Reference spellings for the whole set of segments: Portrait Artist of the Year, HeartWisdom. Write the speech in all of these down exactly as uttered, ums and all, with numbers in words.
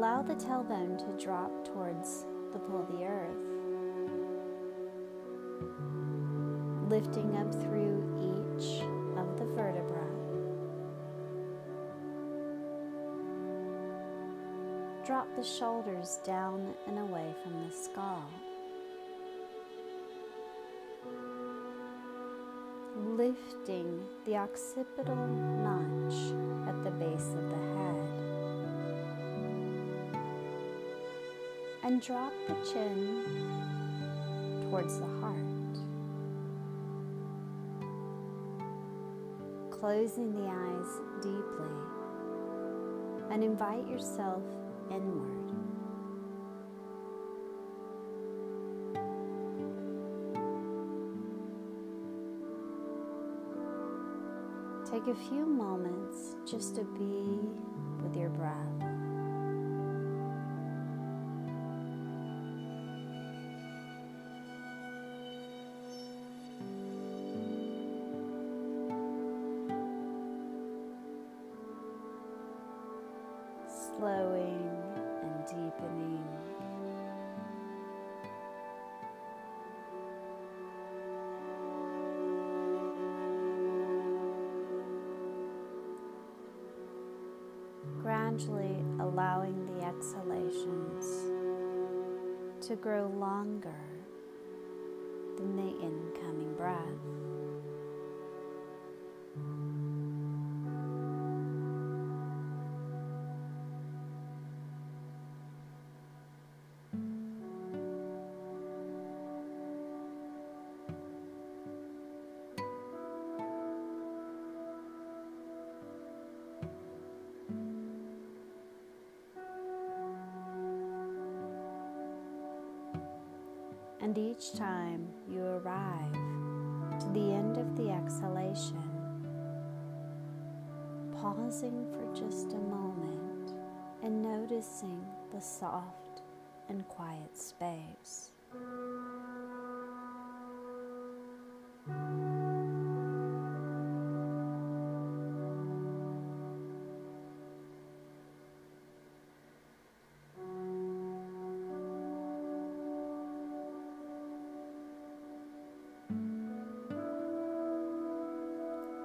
Allow the tailbone to drop towards the pull of the earth, lifting up through each of the vertebrae. Drop the shoulders down and away from the skull. Lifting the occipital notch at the base of the head. And drop the chin towards the heart. Closing the eyes deeply and invite yourself inward. Take a few moments just to be with your breath. Slowing and deepening. Gradually allowing the exhalations to grow longer than the incoming breath. And each time you arrive to the end of the exhalation, pausing for just a moment and noticing the soft and quiet space.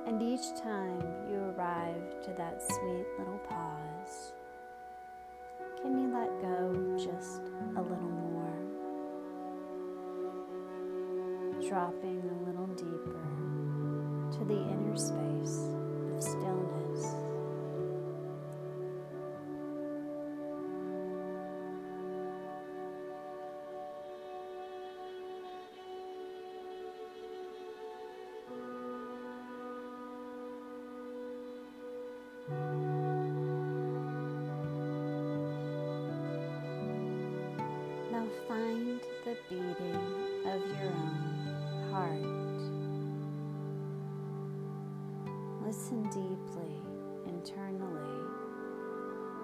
And each time you arrive to that sweet little pause, can you let go just a little more? Dropping a little deeper to the inner space of stillness. Find the beating of your own heart. Listen deeply, internally,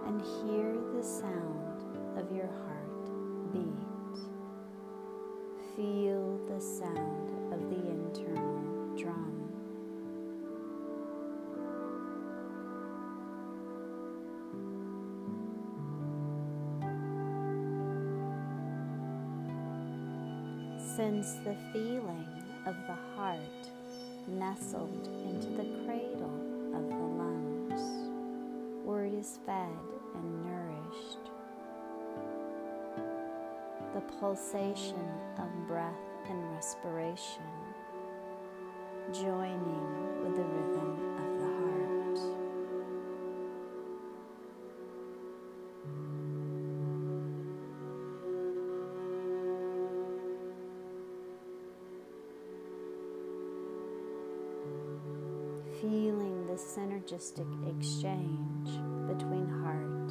and hear the sound of your heart beat. Feel the sound of the internal drum. Sense the feeling of the heart nestled into the cradle of the lungs, where it is fed and nourished. The pulsation of breath and respiration, joining with the rhythm of the heart. Feeling the synergistic exchange between heart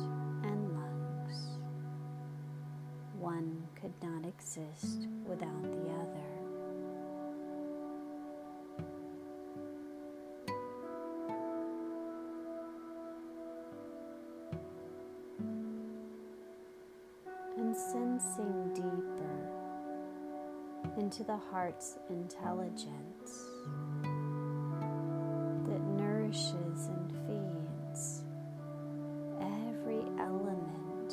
and lungs. One could not exist without the other. And sensing deeper into the heart's intelligence. And feeds every element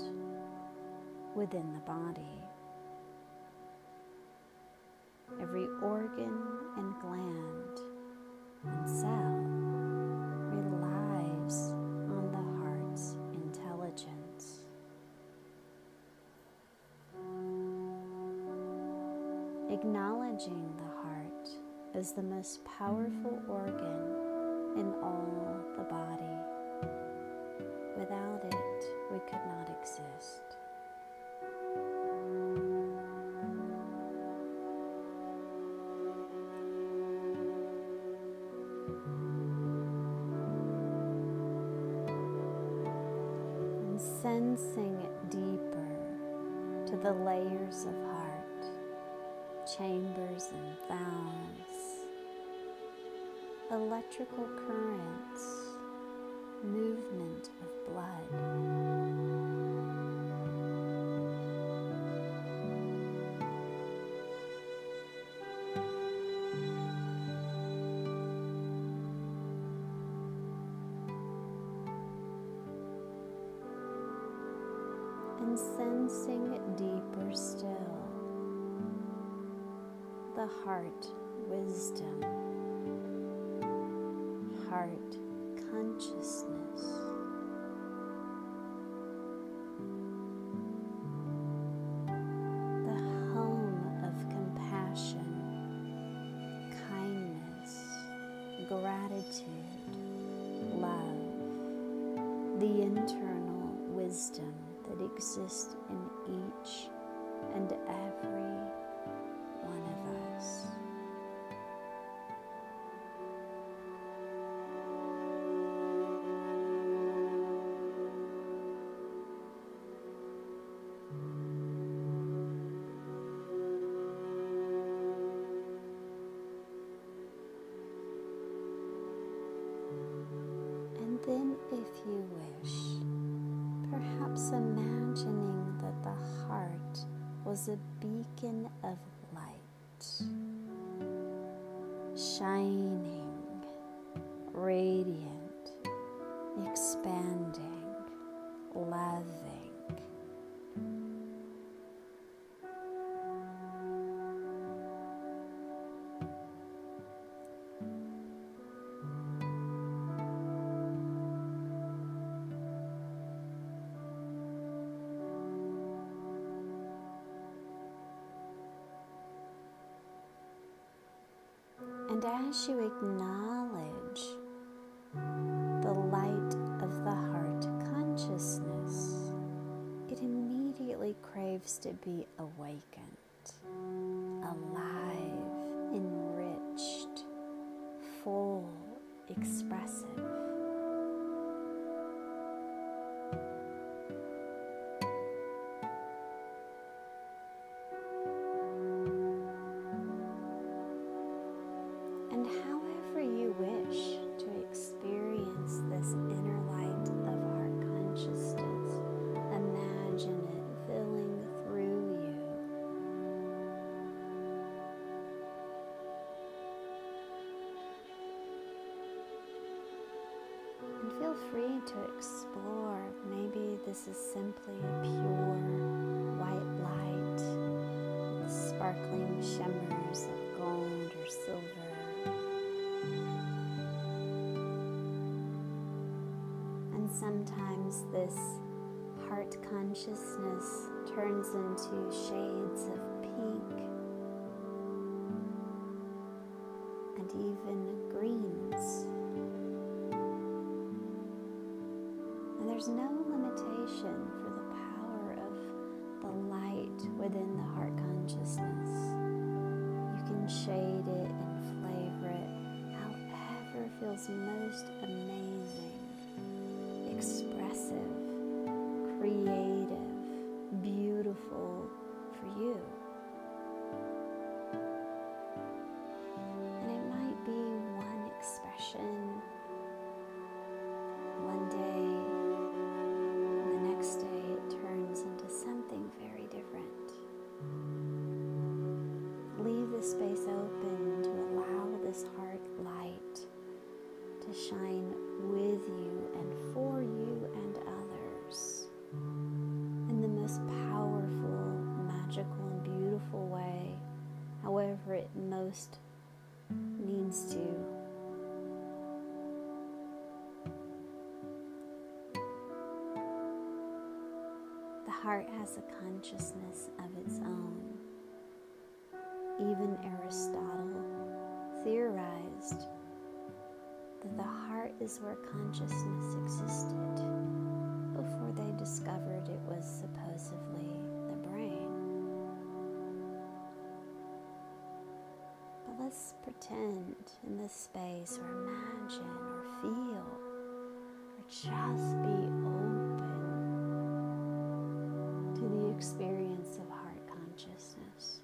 within the body. Every organ and gland and cell relies on the heart's intelligence. Acknowledging the heart as the most powerful organ in all the body. Without it, we could not exist. And sensing it deeper to the layers of heart, chambers and valves, electrical currents, movement of blood. And sensing it deeper still, the heart wisdom, heart consciousness. The home of compassion, kindness, gratitude, love, the internal wisdom that exists in each and every one of us. Then, if you wish, perhaps imagining that the heart was a beacon of light, shining, radiant, expanding, loving. And as you acknowledge the light of the heart consciousness, it immediately craves to be awakened, alive, enriched, full, expressive. Feel free to explore. Maybe this is simply a pure white light with sparkling shimmers of gold or silver. And sometimes this heart consciousness turns into shades of pink and even greens. There's no limitation for the power of the light within the heart consciousness. You can shade it and flavor it however feels most amazing, expressive, creative, beautiful for you. And it might be one expression one day. Space open to allow this heart light to shine with you and for you and others. just needs to. The heart has a consciousness of its own. Even Aristotle theorized that the heart is where consciousness existed before they discovered it was supposedly the brain. But let's pretend in this space or imagine or feel or just be open to the experience of heart consciousness.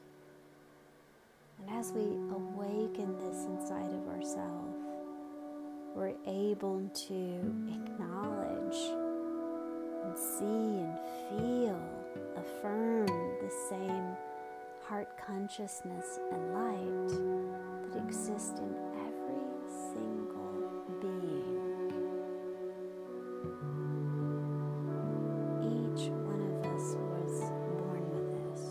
And as we awaken this inside of ourselves, we're able to acknowledge and see and feel, affirm the same heart consciousness and light that exists in every single being. Each one of us was born with this.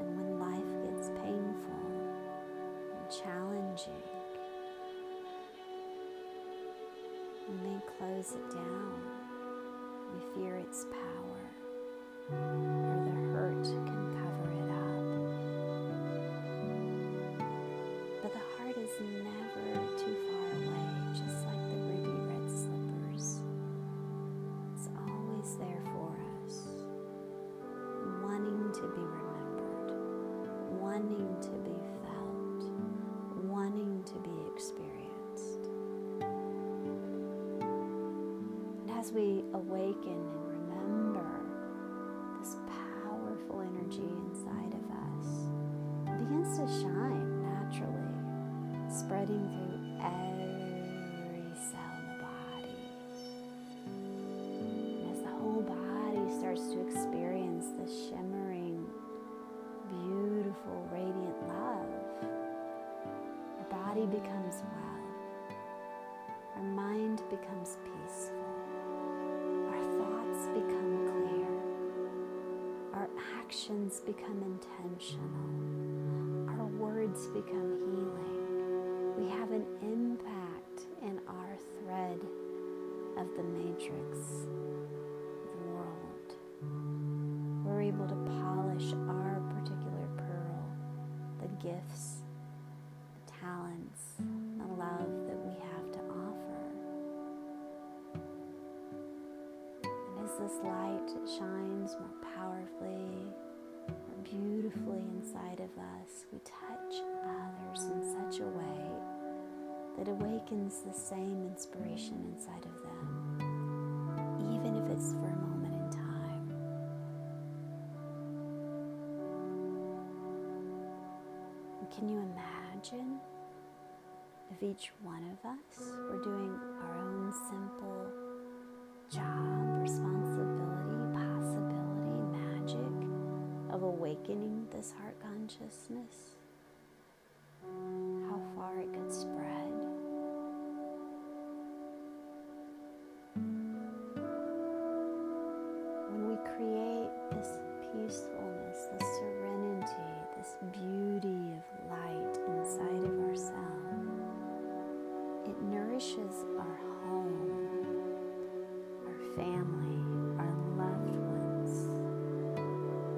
And when life gets painful and challenging, we may close it down. We fear its power, or the hurt can cover it up. But the heart is never too far away, just like the ruby red slippers. It's always there for us, wanting to be remembered, wanting to be felt, wanting to be experienced. As we awaken and remember this powerful energy inside of us, it begins to shine naturally, spreading through every cell in the body. And as the whole body starts to experience the shimmering, beautiful, radiant love, our body becomes well, our mind becomes peaceful. Become clear. Our actions become intentional. Our words become healing. We have an impact in our thread of the matrix, the world. We're able to polish our particular pearl, the gifts, the talents, the love that we have to offer. This light shines more powerfully, more beautifully inside of us. We touch others in such a way that awakens the same inspiration inside of them, even if it's for a moment in time. And can you imagine if each one of us were doing our own simple job, responsibility, possibility, magic of awakening this heart consciousness, how far it could spread. When we create this peacefulness, this serenity, this beauty of light inside of ourselves, it nourishes our home, family, our loved ones.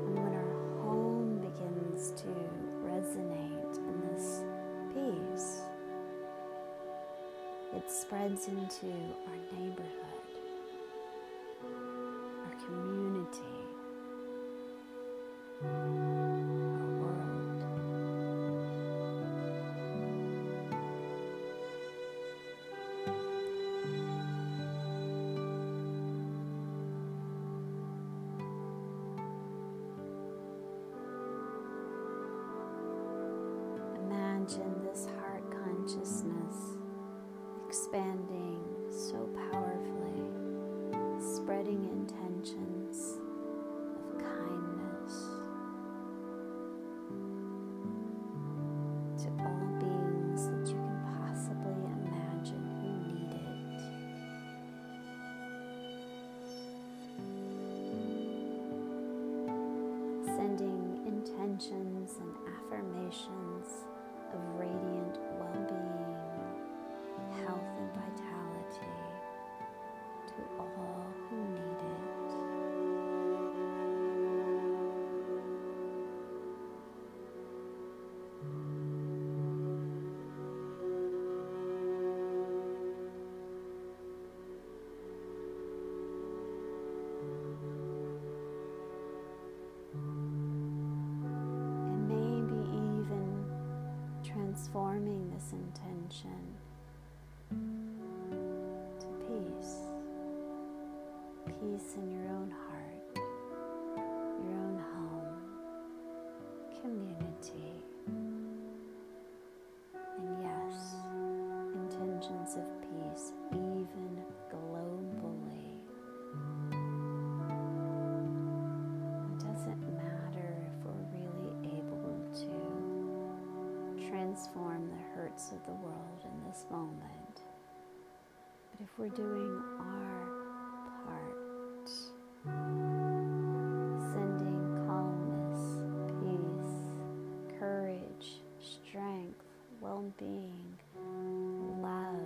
And when our home begins to resonate in this peace, it spreads into our neighborhood, our community, our world. Imagine this heart consciousness expanding so powerfully, spreading intentions of kindness to all beings that you can possibly imagine who need it. Sending intentions and affirmations transforming this intention to peace, peace in your own heart, your own home, community, and yes, intentions of peace, even globally. It doesn't matter if we're really able to transform the hurts of the world in this moment. But if we're doing our part, sending calmness, peace, courage, strength, well-being, love,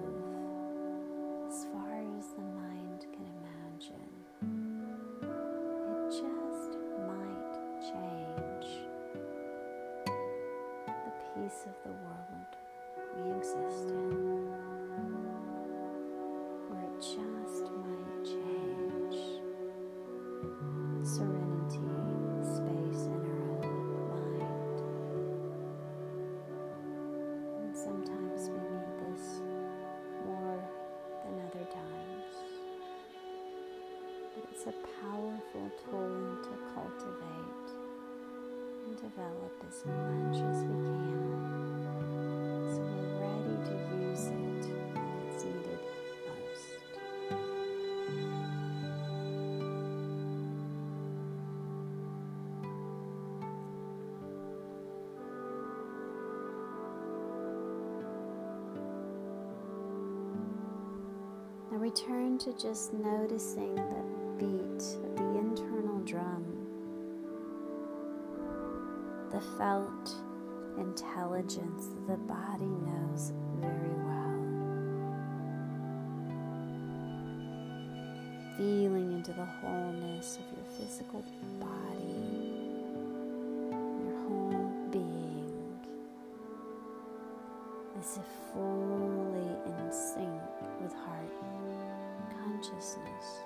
as far as the mind can imagine, it just might change the peace of the world we exist in. Just might change serenity, space in our own mind. And sometimes we need this more than other times. But it's a powerful tool to cultivate and develop as much as we can, so we're ready to use it when it's needed. Return to just noticing the beat of the internal drum, the felt intelligence that the body knows very well. Feeling into the wholeness of your physical body, your whole being, as if fully in sync with heart. Consciousness.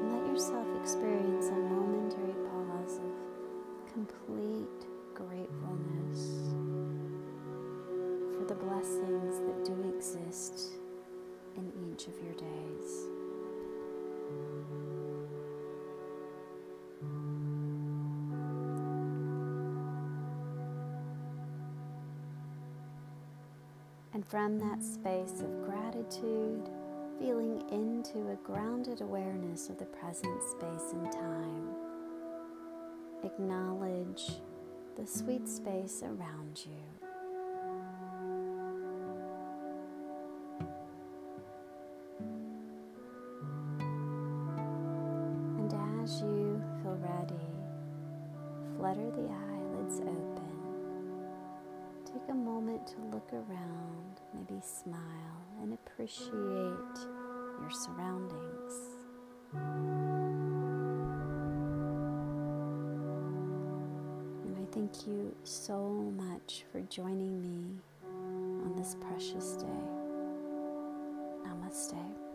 And let yourself experience a momentary pause of complete gratefulness for the blessings that do exist in each of your days. And from that space of gratitude, feeling into a grounded awareness of the present space and time. Acknowledge the sweet space around you. And as you feel ready, flutter the eyelids open. Take a moment to look around, maybe smile and appreciate your surroundings. And I thank you so much for joining me on this precious day. Namaste.